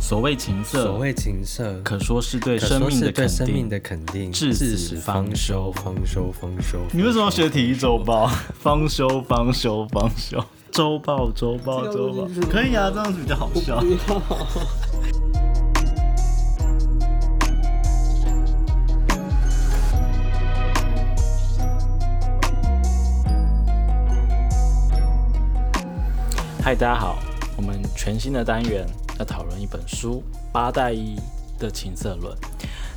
所谓情色，可说是对生命的肯定，至死方休，你为什么要学体育周报？方休，周报，可以啊，这样子比较好笑。嗨，大家好，我们全新的单元要讨论一本书《八代一的情色论》，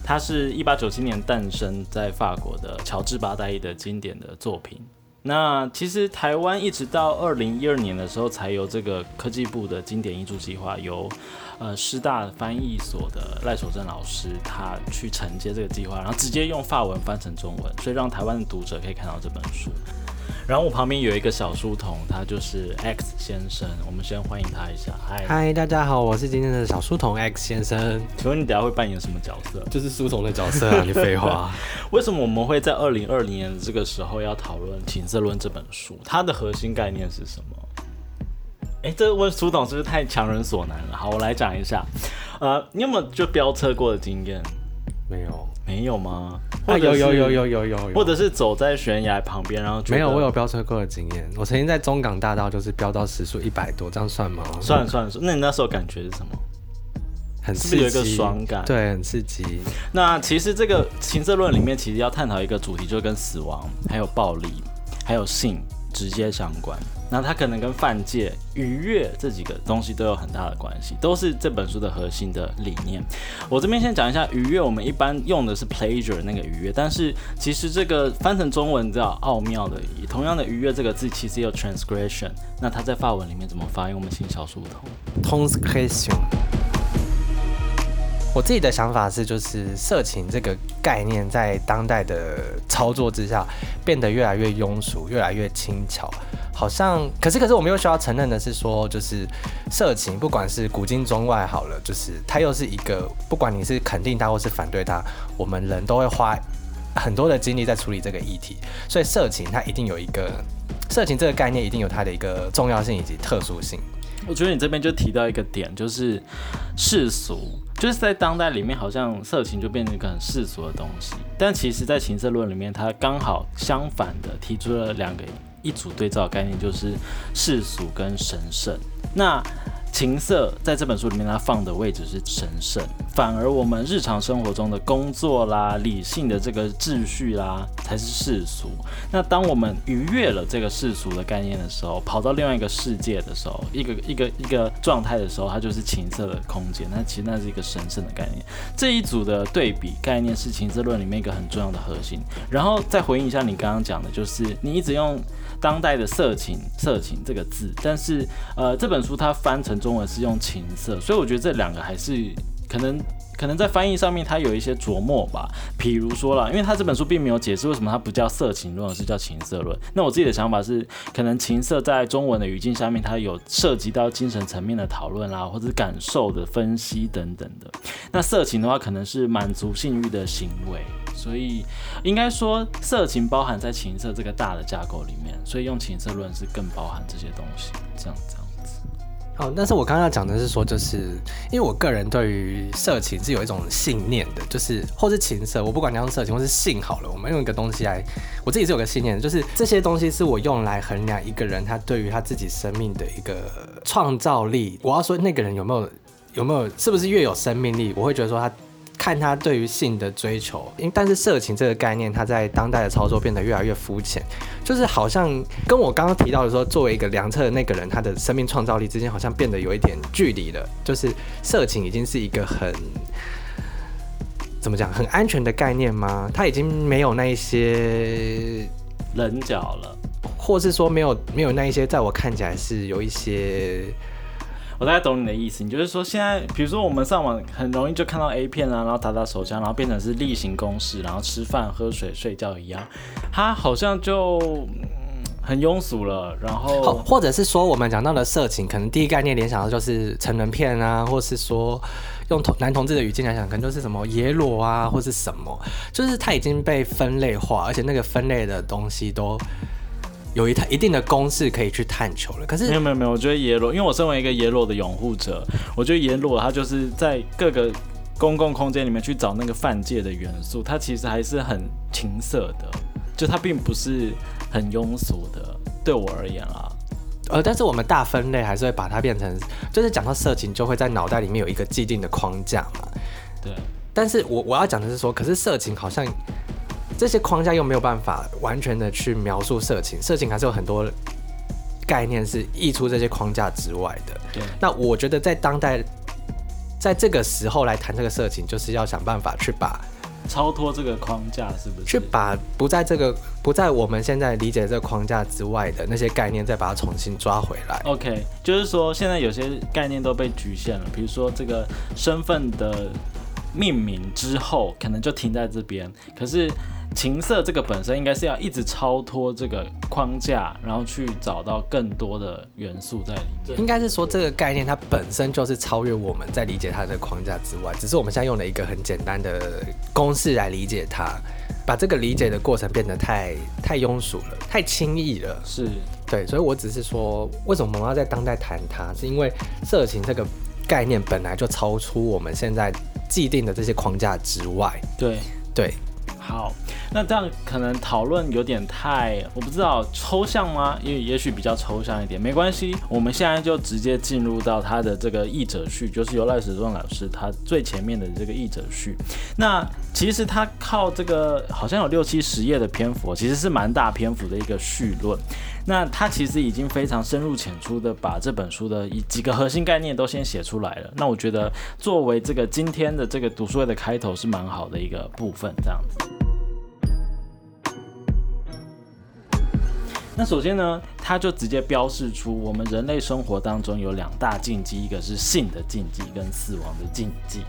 它是1897年诞生在法国的乔治八代一的经典的作品。那其实台湾一直到2012年的时候，才由这个科技部的经典译著计划，由师大翻译所的赖守正老师他去承接这个计划，然后直接用法文翻成中文，所以让台湾的读者可以看到这本书。然后我旁边有一个小书童，他就是 X 先生，我们先欢迎他一下。嗨，大家好，我是今天的小书童 X 先生。请问你等一下会扮演什么角色？就是书童的角色啊，你废话。为什么我们会在2020年这个时候要讨论《情色论》这本书？它的核心概念是什么？哎，这问书童是不是太强人所难了？好，我来讲一下。你有没有就飙车过的经验？没有。没有吗？啊，有，或者是走在悬崖旁边，然后觉得没有。我有飙车过的经验，我曾经在中港大道就是飙到时速100多，这样算吗？算。那你那时候感觉是什么？很刺激，是有一个爽感，对，很刺激。那其实这个情色论里面，其实要探讨一个主题，就跟死亡、还有暴力、还有性直接相关。那它可能跟犯戒、愉悦这几个东西都有很大的关系，都是这本书的核心的理念。我这边先讲一下愉悦，我们一般用的是 pleasure 那个愉悦，但是其实这个翻成中文叫奥妙的，同样的愉悦这个字其实也有 transgression， 那它在法文里面怎么发音？我们请小书童 transgression。我自己的想法是，就是色情这个概念在当代的操作之下，变得越来越庸俗，越来越轻巧。好像，可是我们又需要承认的是说，就是色情，不管是古今中外好了，就是它又是一个，不管你是肯定它或是反对它，我们人都会花很多的精力在处理这个议题。所以色情它一定有一个，色情这个概念一定有它的一个重要性以及特殊性。我觉得你这边就提到一个点，就是世俗，就是在当代里面，好像色情就变成一个很世俗的东西，但其实在情色论里面，它刚好相反的提出了两个一组对照的概念，就是世俗跟神圣。那情色在这本书里面，它放的位置是神圣，反而我们日常生活中的工作啦、理性的这个秩序啦，才是世俗。那当我们逾越了这个世俗的概念的时候，跑到另外一个世界的时候，一个状态的时候，它就是情色的空间。那其实那是一个神圣的概念。这一组的对比概念是情色论里面一个很重要的核心。然后再回应一下你刚刚讲的，就是你一直用当代的色情这个字，但是这本书它翻成中文是用情色，所以我觉得这两个还是可能在翻译上面它有一些琢磨吧。比如说啦，因为它这本书并没有解释为什么它不叫色情论，而是叫情色论。那我自己的想法是，可能情色在中文的语境下面，它有涉及到精神层面的讨论啦，或者感受的分析等等的。那色情的话，可能是满足性欲的行为。所以应该说，色情包含在情色这个大的架构里面，所以用情色论是更包含这些东西。这样子。哦，但是我刚刚讲的是说，就是因为我个人对于色情是有一种信念的，就是或是情色，我不管你用色情或是性好了，我们用一个东西来，我自己是有个信念的，就是这些东西是我用来衡量一个人他对于他自己生命的一个创造力。我要说那个人有没有是不是越有生命力，我会觉得说他。看他对于性的追求，但是色情这个概念，它在当代的操作变得越来越肤浅，就是好像跟我刚刚提到的说，作为一个量测的那个人，他的生命创造力之间好像变得有一点距离了。就是色情已经是一个很怎么讲，很安全的概念吗？它已经没有那一些棱角了，或是说没有那一些，在我看起来是有一些。我大概懂你的意思，你就是说现在，比如说我们上网很容易就看到 A 片啊，然后打手枪，然后变成是例行公事，然后吃饭、喝水、睡觉一样，它好像就很庸俗了。然后，或者是说我们讲到的色情，可能第一概念联想到就是成人片啊，或是说用男同志的语境来讲，可能就是什么野裸啊，或是什么，就是它已经被分类化，而且那个分类的东西都。有一定的公式可以去探求了。可是没有，我觉得耶鲁，因为我身为一个耶鲁的拥护者，我觉得耶鲁它就是在各个公共空间里面去找那个犯界的元素，它其实还是很情色的，就它并不是很庸俗的，对我而言啦。但是我们大分类还是会把它变成，就是讲到色情就会在脑袋里面有一个既定的框架嘛。对。但是我要讲的是说，可是色情好像这些框架又没有办法完全的去描述色情，色情还是有很多概念是溢出这些框架之外的。对。那我觉得在当代，在这个时候来谈这个色情，就是要想办法去把超脱这个框架，是不是？去把不在我们现在理解的这个框架之外的那些概念，再把它重新抓回来。OK， 就是说现在有些概念都被局限了，比如说这个身份的命名之后，可能就停在这边。可是情色这个本身应该是要一直超脱这个框架，然后去找到更多的元素在里面。应该是说这个概念它本身就是超越我们在理解它的框架之外，只是我们现在用了一个很简单的公式来理解它，把这个理解的过程变得太庸俗了，太轻易了。是，对，所以我只是说，为什么我们要在当代谈它，是因为色情这个概念本来就超出我们现在既定的这些框架之外。对对。好，那这样可能讨论有点太，我不知道抽象吗？也许比较抽象一点，没关系，我们现在就直接进入到他的这个译者序，就是由赖时中老师他最前面的这个译者序。那其实他靠这个好像有6、70页的篇幅，其实是蛮大篇幅的一个序论。那他其实已经非常深入浅出的把这本书的几个核心概念都先写出来了。那我觉得作为这个今天的这个读书会的开头是蛮好的一个部分，这样子。那首先呢，他就直接标示出我们人类生活当中有2大禁忌，一个是性的禁忌跟死亡的禁忌。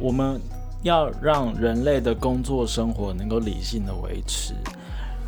我们要让人类的工作生活能够理性的维持。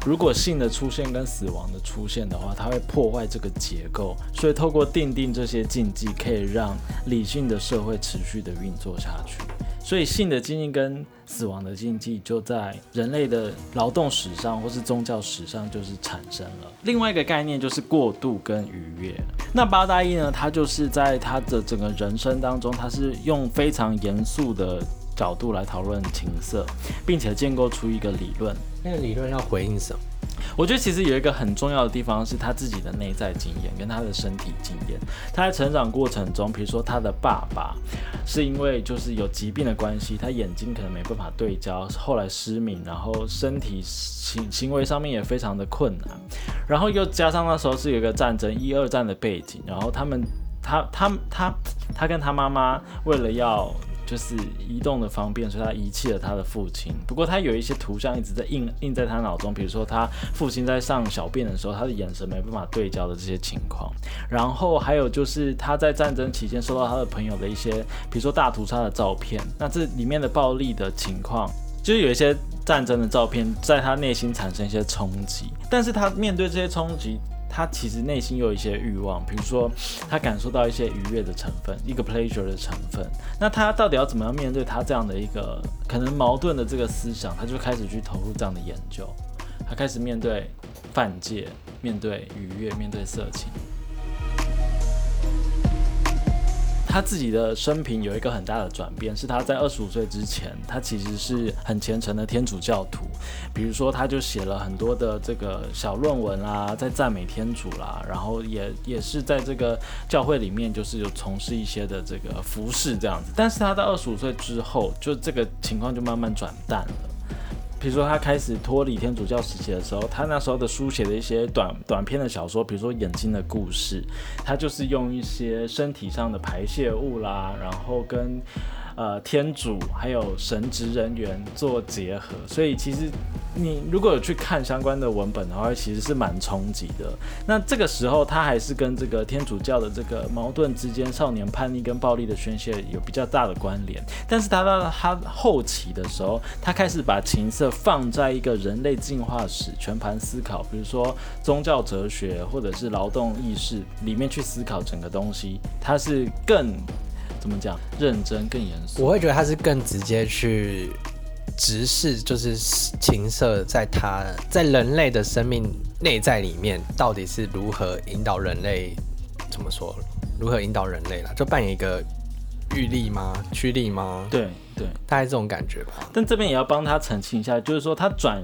如果性的出现跟死亡的出现的话，它会破坏这个结构，所以透过订定这些禁忌，可以让理性的社会持续的运作下去。所以性的禁忌跟死亡的禁忌就在人类的劳动史上或是宗教史上就是产生了。另外一个概念就是过度跟愉悦。那八大一呢，他就是在他的整个人生当中，他是用非常严肃的角度来讨论情色，并且建构出一个理论。那个理论要回应什么？我觉得其实有一个很重要的地方是他自己的内在经验跟他的身体经验。他在成长过程中，比如说他的爸爸是因为就是有疾病的关系，他眼睛可能没办法对焦，后来失明，然后身体行为上面也非常的困难，然后又加上那时候是有一个战争1、2战的背景，然后他跟他妈妈为了要就是移动的方便，所以他遗弃了他的父亲。不过他有一些图像一直在印在他脑中，比如说他父亲在上小便的时候，他的眼神没办法对焦的这些情况。然后还有就是他在战争期间收到他的朋友的一些，比如说大屠杀的照片，那这里面的暴力的情况，就是有一些战争的照片在他内心产生一些冲击。但是他面对这些冲击，他其实内心有一些欲望，比如说他感受到一些愉悦的成分，一个 pleasure 的成分。那他到底要怎么样面对他这样的一个可能矛盾的这个思想？他就开始去投入这样的研究，他开始面对犯戒，面对愉悦，面对色情。他自己的生平有一个很大的转变，是他在25岁之前，他其实是很虔诚的天主教徒。比如说，他就写了很多的这个小论文啦，在赞美天主啦，然后也是在这个教会里面，就是有从事一些的这个服侍这样子。但是他到25岁之后，就这个情况就慢慢转淡了。比如说他开始脱离天主教时期的时候，他那时候的书写的一些短篇的小说，比如说眼睛的故事，他就是用一些身体上的排泄物啦，然后跟天主还有神职人员做结合。所以其实你如果有去看相关的文本的话，其实是蛮冲击的。那这个时候他还是跟这个天主教的这个矛盾之间，少年叛逆跟暴力的宣泄有比较大的关联。但是他到他后期的时候，他开始把情色放在一个人类进化史全盘思考，比如说宗教哲学或者是劳动意识里面去思考整个东西，他是更怎么讲？认真更严肃。我会觉得他是更直接去直视就是情色在它在人类的生命内在里面到底是如何引导人类，怎么说，如何引导人类啦，就扮演一个欲力吗？驱力吗？对对，大概这种感觉吧。但这边也要帮他澄清一下，就是说他转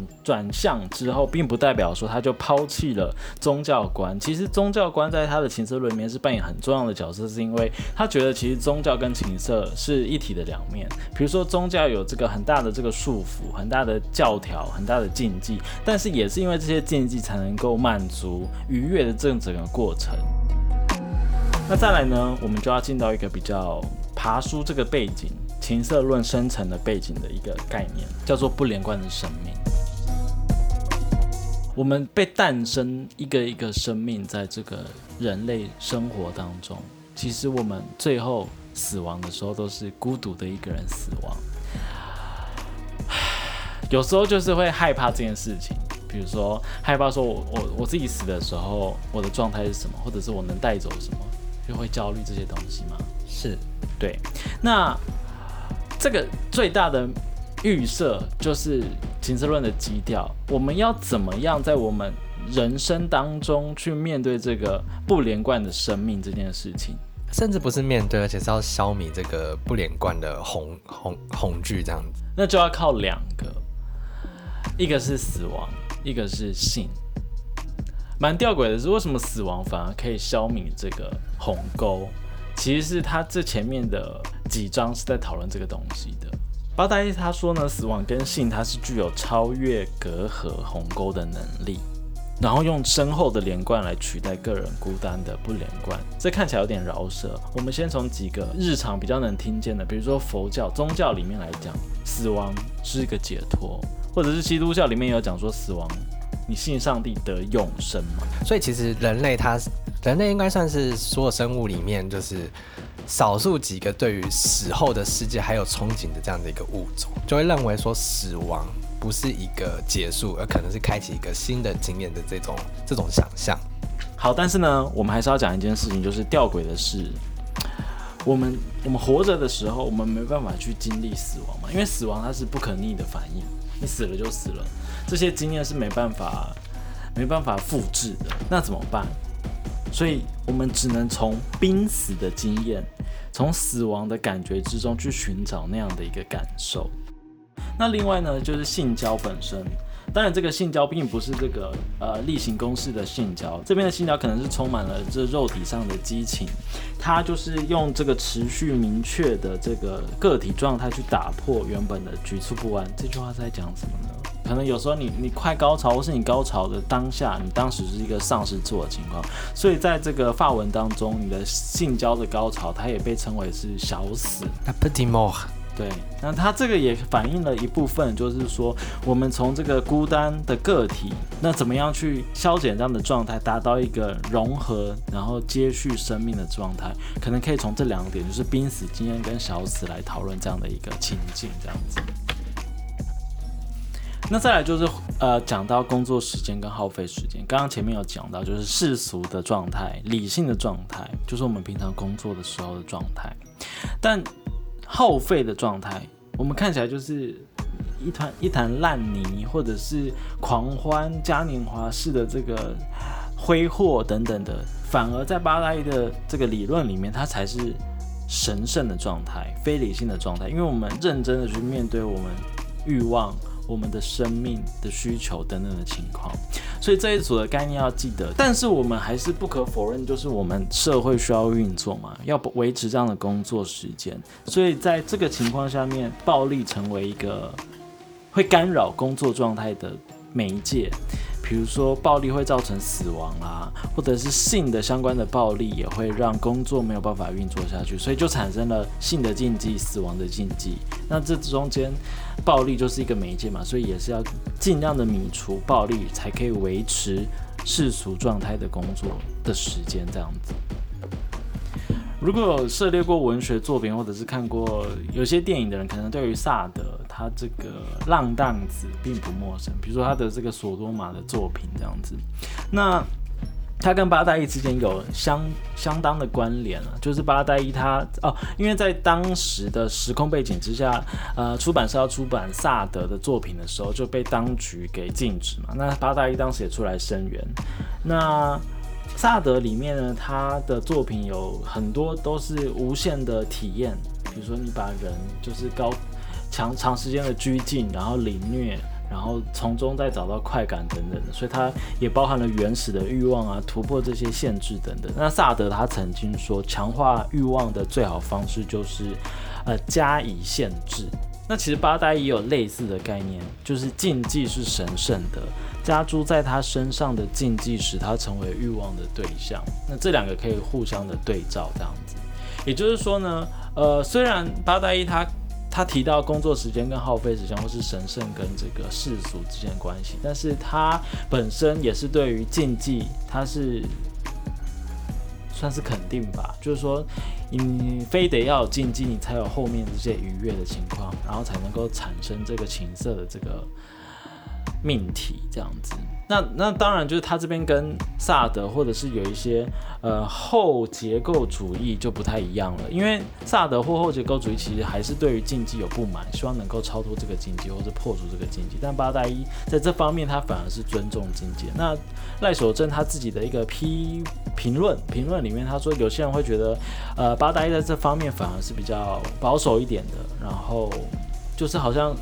向之后，并不代表说他就抛弃了宗教观。其实宗教观在他的情色论里面是扮演很重要的角色，是因为他觉得其实宗教跟情色是一体的两面。比如说宗教有这个很大的这个束缚、很大的教条、很大的禁忌，但是也是因为这些禁忌才能够满足愉悦的这整个过程。那再来呢，我们就要进到一个比较爬书这个背景，情色论生成的背景的一个概念，叫做不连贯的生命。我们被诞生一个一个生命在这个人类生活当中，其实我们最后死亡的时候都是孤独的一个人死亡。有时候就是会害怕这件事情，比如说害怕说我自己死的时候我的状态是什么，或者是我能带走什么，就会焦虑这些东西吗？是，对。那这个最大的预设就是情色论的基调，我们要怎么样在我们人生当中去面对这个不连贯的生命这件事情？甚至不是面对，而且是要消弭这个不连贯的恐惧这样子。那就要靠两个，一个是死亡，一个是性。蛮吊诡的是，为什么死亡反而可以消弭这个鸿沟？其实是他这前面的几章是在讨论这个东西的。巴达伊他说呢，死亡跟性它是具有超越隔阂鸿沟的能力，然后用深厚的连贯来取代个人孤单的不连贯。这看起来有点饶舌，我们先从几个日常比较能听见的，比如说佛教宗教里面来讲，死亡是一个解脱，或者是基督教里面有讲说死亡你信上帝得永生嘛。所以其实人类应该算是所有生物里面就是少数几个对于死后的世界还有憧憬的这样的一个物种，就会认为说死亡不是一个结束，而可能是开启一个新的经验的这种想象。好，但是呢，我们还是要讲一件事情，就是吊诡的是，我们活着的时候，我们没办法去经历死亡嘛，因为死亡它是不可逆的反应，你死了就死了，这些经验是没办法复制的。那怎么办？所以我们只能从濒死的经验，从死亡的感觉之中去寻找那样的一个感受。那另外呢，就是性交本身。当然，这个性交并不是这个例行公事的性交，这边的性交可能是充满了这肉体上的激情，它就是用这个持续明确的这个个体状态去打破原本的局促不安。这句话在讲什么呢？可能有时候你快高潮，或是你高潮的当下，你当时是一个丧失自我的情况，所以在这个法文当中，你的性交的高潮，它也被称为是小死。对，那它这个也反映了一部分，就是说我们从这个孤单的个体，那怎么样去消减这样的状态，达到一个融合，然后接续生命的状态，可能可以从这两点，就是濒死经验跟小死来讨论这样的一个情境，这样子。那再来就是讲到工作时间跟耗费时间，刚刚前面有讲到，就是世俗的状态、理性的状态，就是我们平常工作的时候的状态，但耗费的状态，我们看起来就是一潭烂泥，或者是狂欢嘉年华式的这个挥霍等等的，反而在巴达伊的这个理论里面，它才是神圣的状态、非理性的状态，因为我们认真的去面对我们欲望、我们的生命的需求等等的情况，所以这一组的概念要记得。但是我们还是不可否认，就是我们社会需要运作嘛，要维持这样的工作时间，所以在这个情况下面，暴力成为一个会干扰工作状态的媒介。比如说暴力会造成死亡啦，或者是性的相关的暴力也会让工作没有办法运作下去，所以就产生了性的禁忌、死亡的禁忌。那这中间暴力就是一个媒介嘛，所以也是要尽量的免除暴力，才可以维持世俗状态的工作的时间这样子。如果有涉猎过文学作品，或者是看过有些电影的人，可能对于萨德他这个浪荡子并不陌生，比如说他的这个索多玛的作品这样子。那他跟八代一之间有相当的关联啊，就是八代一他哦，因为在当时的时空背景之下，出版社要出版萨德的作品的时候就被当局给禁止嘛。那八代一当时也出来声援。那萨德里面呢，他的作品有很多都是无限的体验，比如说你把人就是长时间的拘禁，然后凌虐。然后从中再找到快感等等的，所以它也包含了原始的欲望啊，突破这些限制等等。那萨德他曾经说，强化欲望的最好方式就是，加以限制。那其实八代也有类似的概念，就是禁忌是神圣的，加诸在他身上的禁忌使他成为欲望的对象。那这两个可以互相的对照，这样子。也就是说呢，虽然八代一他提到工作时间跟耗费时间，或是神圣跟这个世俗之间的关系，但是他本身也是对于禁忌，他是算是肯定吧，就是说你非得要有禁忌，你才有后面这些愉悦的情况，然后才能够产生这个情色的这个命题这样子。那当然就是他这边跟萨德或者是有一些后结构主义就不太一样了，因为萨德或后结构主义其实还是对于禁忌有不满，希望能够超脱这个禁忌或者破除这个禁忌，但八代一在这方面他反而是尊重禁忌。那赖守正他自己的一个评论里面他说，有些人会觉得八代一在这方面反而是比较保守一点的，然后就是好像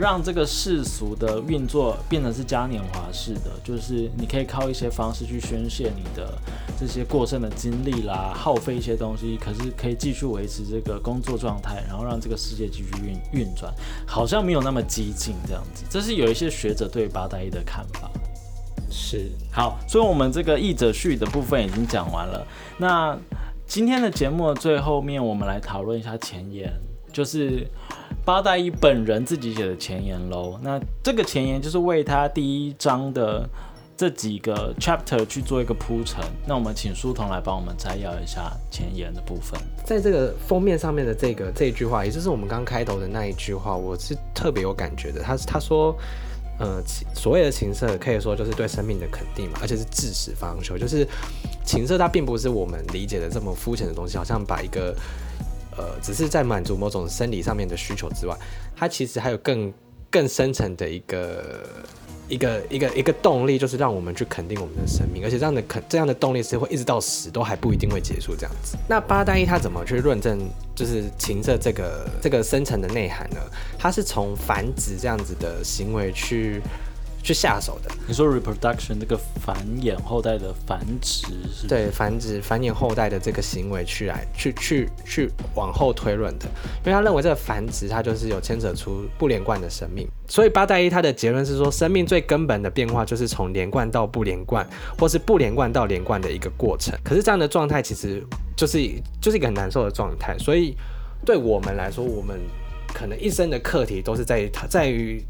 让这个世俗的运作变成是嘉年华式的，就是你可以靠一些方式去宣泄你的这些过剩的精力啦，耗费一些东西，可是可以继续维持这个工作状态，然后让这个世界继续运转，好像没有那么激进这样子。这是有一些学者对八代一的看法。是，好，所以我们这个译者序的部分已经讲完了。那今天的节目的最后面，我们来讨论一下前言，就是八代一本人自己写的前言喽。那这个前言就是为他第一章的这几个 chapter 去做一个铺陈。那我们请书童来帮我们摘要一下前言的部分。在这个封面上面的这一句话，也就是我们刚开头的那一句话，我是特别有感觉的。他说，所谓的情色可以说就是对生命的肯定嘛，而且是至死方休。就是情色它并不是我们理解的这么肤浅的东西，好像把一个只是在满足某种生理上面的需求之外，它其实还有更深层的一个动力，就是让我们去肯定我们的生命，而且这样的动力是会一直到死都还不一定会结束这样子。那八代一他怎么去论证就是情色这个深层的内涵呢？他是从繁殖这样子的行为去下手的。你说 reproduction 这个繁衍后代的繁殖是不是？对，繁衍后代的这个行为去往后推论的，因为他认为这个繁殖它就是有牵扯出不连贯的生命，所以八代一他的结论是说，生命最根本的变化就是从连贯到不连贯，或是不连贯到连贯的一个过程。可是这样的状态其实就是一个很难受的状态，所以对我们来说，我们可能一生的课题都是在于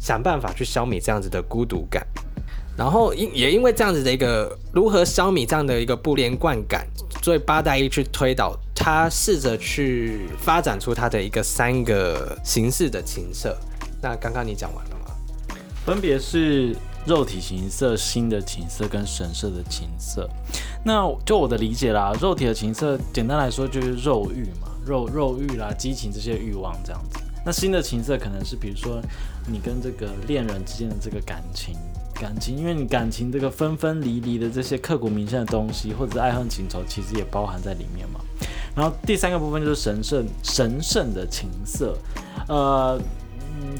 想办法去消弭这样子的孤独感，然后也因为这样子的一个如何消弭这样的一个不连贯感，所以八代一去推导，他试着去发展出他的一个三个形式的情色。那刚刚你讲完了吗？分别是肉体情色、心的情色跟神色的情色。那就我的理解啦，肉体的情色简单来说就是肉欲嘛，肉欲啦，激情这些欲望这样子。那心的情色可能是比如说你跟这个恋人之间的这个感情，因为你感情这个分分离离的这些刻骨铭心的东西，或者是爱恨情仇，其实也包含在里面嘛。然后第三个部分就是神圣的情色，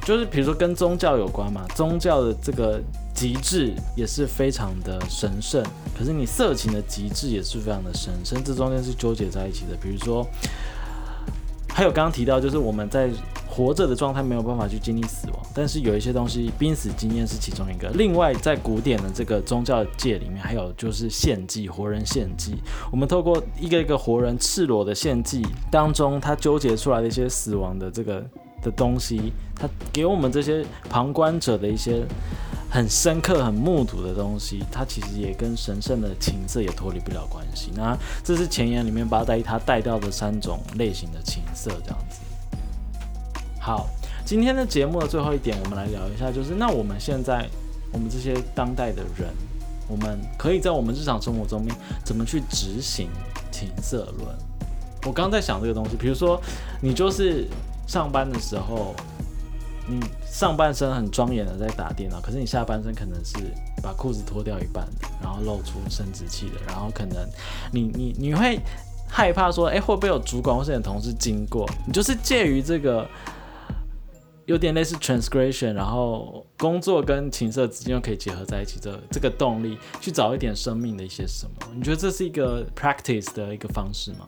就是比如说跟宗教有关嘛，宗教的这个极致也是非常的神圣，可是你色情的极致也是非常的神圣，这中间是纠结在一起的。比如说还有刚刚提到，就是我们在活着的状态没有办法去经历死亡，但是有一些东西，濒死经验是其中一个。另外，在古典的这个宗教界里面，还有就是献祭，活人献祭。我们透过一个一个活人赤裸的献祭当中，它纠结出来的一些死亡的这个的东西，它给我们这些旁观者的一些很深刻、很目睹的东西，它其实也跟神圣的情色也脱离不了关系。那这是前言里面八代一他带到的三种类型的情色，这样子。好，今天的节目的最后一点，我们来聊一下，就是那我们现在这些当代的人，我们可以在我们日常生活中面怎么去执行情色论。我刚在想这个东西，比如说你就是上班的时候，你上半身很庄严的在打电脑，可是你下半身可能是把裤子脱掉一半，然后露出生殖器的，然后可能你会害怕说，哎，会不会有主管或是你的同事经过？你就是介于这个有点类似 transgression， 然后工作跟情色之间又可以结合在一起的这个动力，去找一点生命的一些什么？你觉得这是一个 practice 的一个方式吗？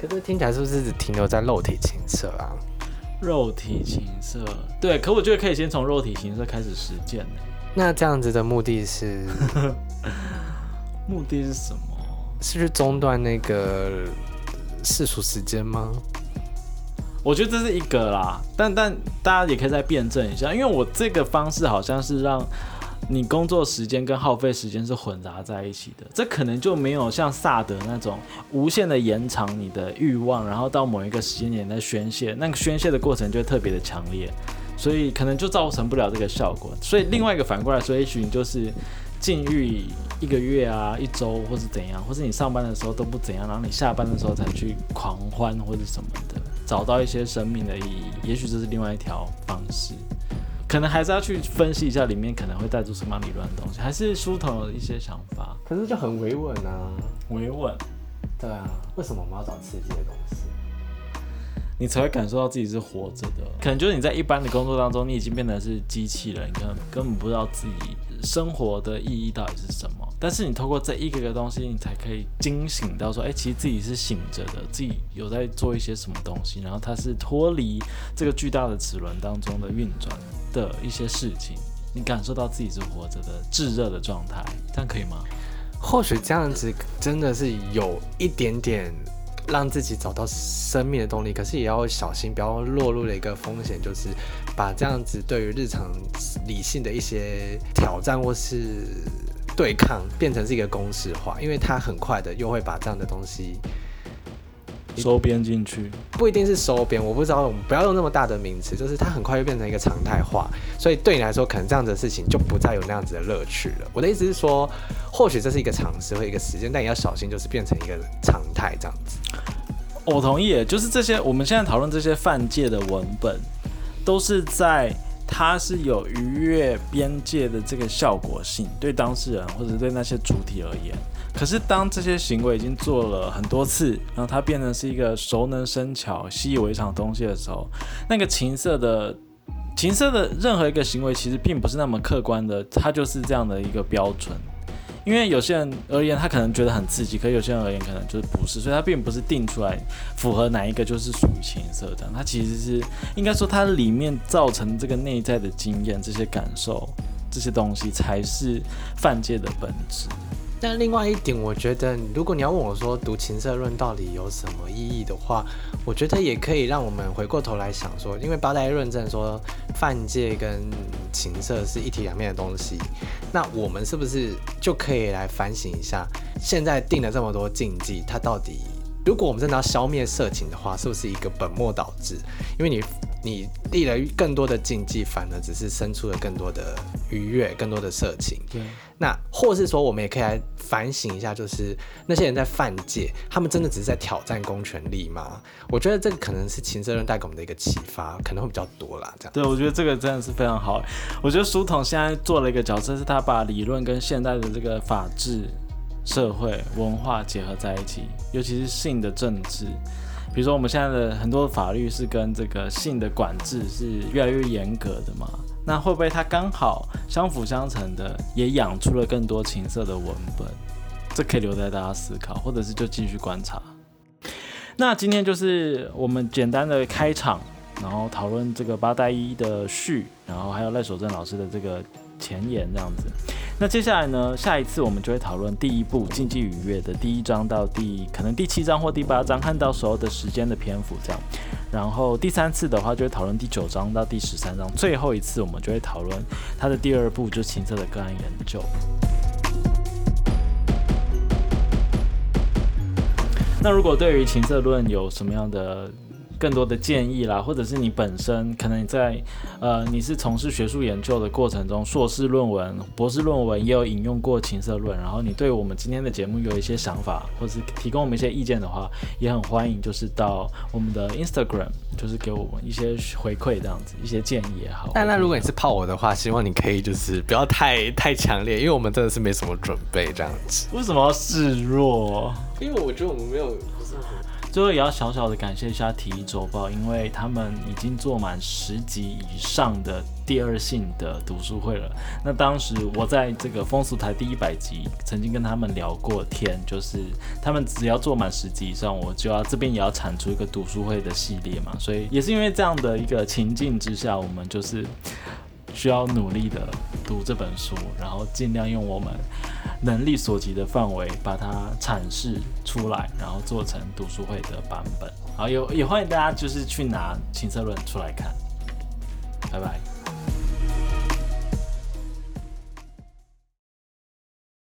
可是听起来是不是只停留在肉体情色啊？肉体情色，对，可我觉得可以先从肉体情色开始实践。那这样子的目的是，目的是什么？是去中断那个世俗时间吗？我觉得这是一个啦，但大家也可以再辩证一下，因为我这个方式好像是让你工作时间跟耗费时间是混杂在一起的，这可能就没有像萨德那种无限的延长你的欲望，然后到某一个时间点在宣泄，那个宣泄的过程就会特别的强烈，所以可能就造成不了这个效果。所以另外一个反过来说，也许你就是禁欲一个月啊、一周，或是怎样，或是你上班的时候都不怎样，然后你下班的时候才去狂欢或是什么的，找到一些生命的意义。也许这是另外一条方式，可能还是要去分析一下里面可能会带出什么样理论的东西，还是书童有一些想法。可是就很维稳啊，维稳。对啊，为什么我们要找刺激的东西？你才会感受到自己是活着的。可能就是你在一般的工作当中，你已经变成是机器人，你根本不知道自己生活的意义到底是什么。但是你透过这一个东西，你才可以惊醒到说，哎，其实自己是醒着的，自己有在做一些什么东西，然后它是脱离这个巨大的齿轮当中的运转的一些事情。你感受到自己是活着的炙热的状态，这样可以吗？或许这样子真的是有一点点让自己找到生命的动力，可是也要小心，不要落入了一个风险，就是把这样子对于日常理性的一些挑战或是对抗变成是一个公式化，因为它很快的又会把这样的东西收编进去，不一定是收编，我不知道，我们不要用那么大的名词，就是它很快就变成一个常态化，所以对你来说，可能这样子的事情就不再有那样子的乐趣了。我的意思是说，或许这是一个尝试或一个时间，但也要小心，就是变成一个常态这样子。我同意，就是这些我们现在讨论这些犯戒的文本，都是在它是有逾越边界的这个效果性，对当事人或者对那些主体而言。可是当这些行为已经做了很多次，然后它变成是一个熟能生巧、习以为常的东西的时候，那个情色的任何一个行为其实并不是那么客观的，它就是这样的一个标准。因为有些人而言，他可能觉得很刺激，可是有些人而言可能就是不是，所以他并不是定出来符合哪一个就是属于情色的。它其实是应该说它里面造成这个内在的经验、这些感受、这些东西才是犯戒的本质。但另外一点，我觉得如果你要问我说读情色论到底有什么意义的话，我觉得也可以让我们回过头来想说，因为巴代论证说犯戒跟情色是一体两面的东西，那我们是不是就可以来反省一下，现在定了这么多禁忌，它到底如果我们真的要消灭色情的话，是不是一个本末倒置？因为你立了更多的禁忌，反而只是生出了更多的愉悦、更多的色情。对，那或是说，我们也可以来反省一下，就是那些人在犯戒，他们真的只是在挑战公权力吗？我觉得这个可能是情色论带给我们的一个启发，可能会比较多啦。这样，对，我觉得这个真的是非常好。我觉得书童现在做了一个角色，是他把理论跟现代的这个法治、社会、文化结合在一起，尤其是性的政治。比如说我们现在的很多法律是跟这个性的管制是越来越严格的嘛，那会不会它刚好相辅相成的也养出了更多情色的文本？这可以留在大家思考，或者是就继续观察。那今天就是我们简单的开场，然后讨论这个八代一的序，然后还有赖守正老师的这个前言这样子。那接下来呢，下一次我们就会讨论第一部《禁忌与悦》的第一章到可能第7章或第8章，看到时候的时间的篇幅这样。然后第三次的话就会讨论第9章到第13章，最后一次我们就会讨论他的第二部，就是情色的个案研究。那如果对于情色论有什么样的更多的建议啦，或者是你本身可能在你是从事学术研究的过程中，硕士论文、博士论文也有引用过情色论，然后你对我们今天的节目有一些想法，或者是提供我们一些意见的话，也很欢迎就是到我们的 Instagram 就是给我们一些回馈，这样子一些建议也好。那如果你是泡我的话，希望你可以就是不要太强烈，因为我们真的是没什么准备这样子。为什么要示弱？因为我觉得我们没有。最后也要小小的感谢一下体液周报，因为他们已经做满10集以上的第二性的读书会了。那当时我在这个风俗台第100集曾经跟他们聊过天，就是他们只要做满10集以上，我就要这边也要产出一个读书会的系列嘛，所以也是因为这样的一个情境之下，我们就是需要努力的读这本书，然后尽量用我们能力所及的范围把它阐释出来，然后做成读书会的版本。好，也欢迎大家就是去拿情色论出来看。拜拜。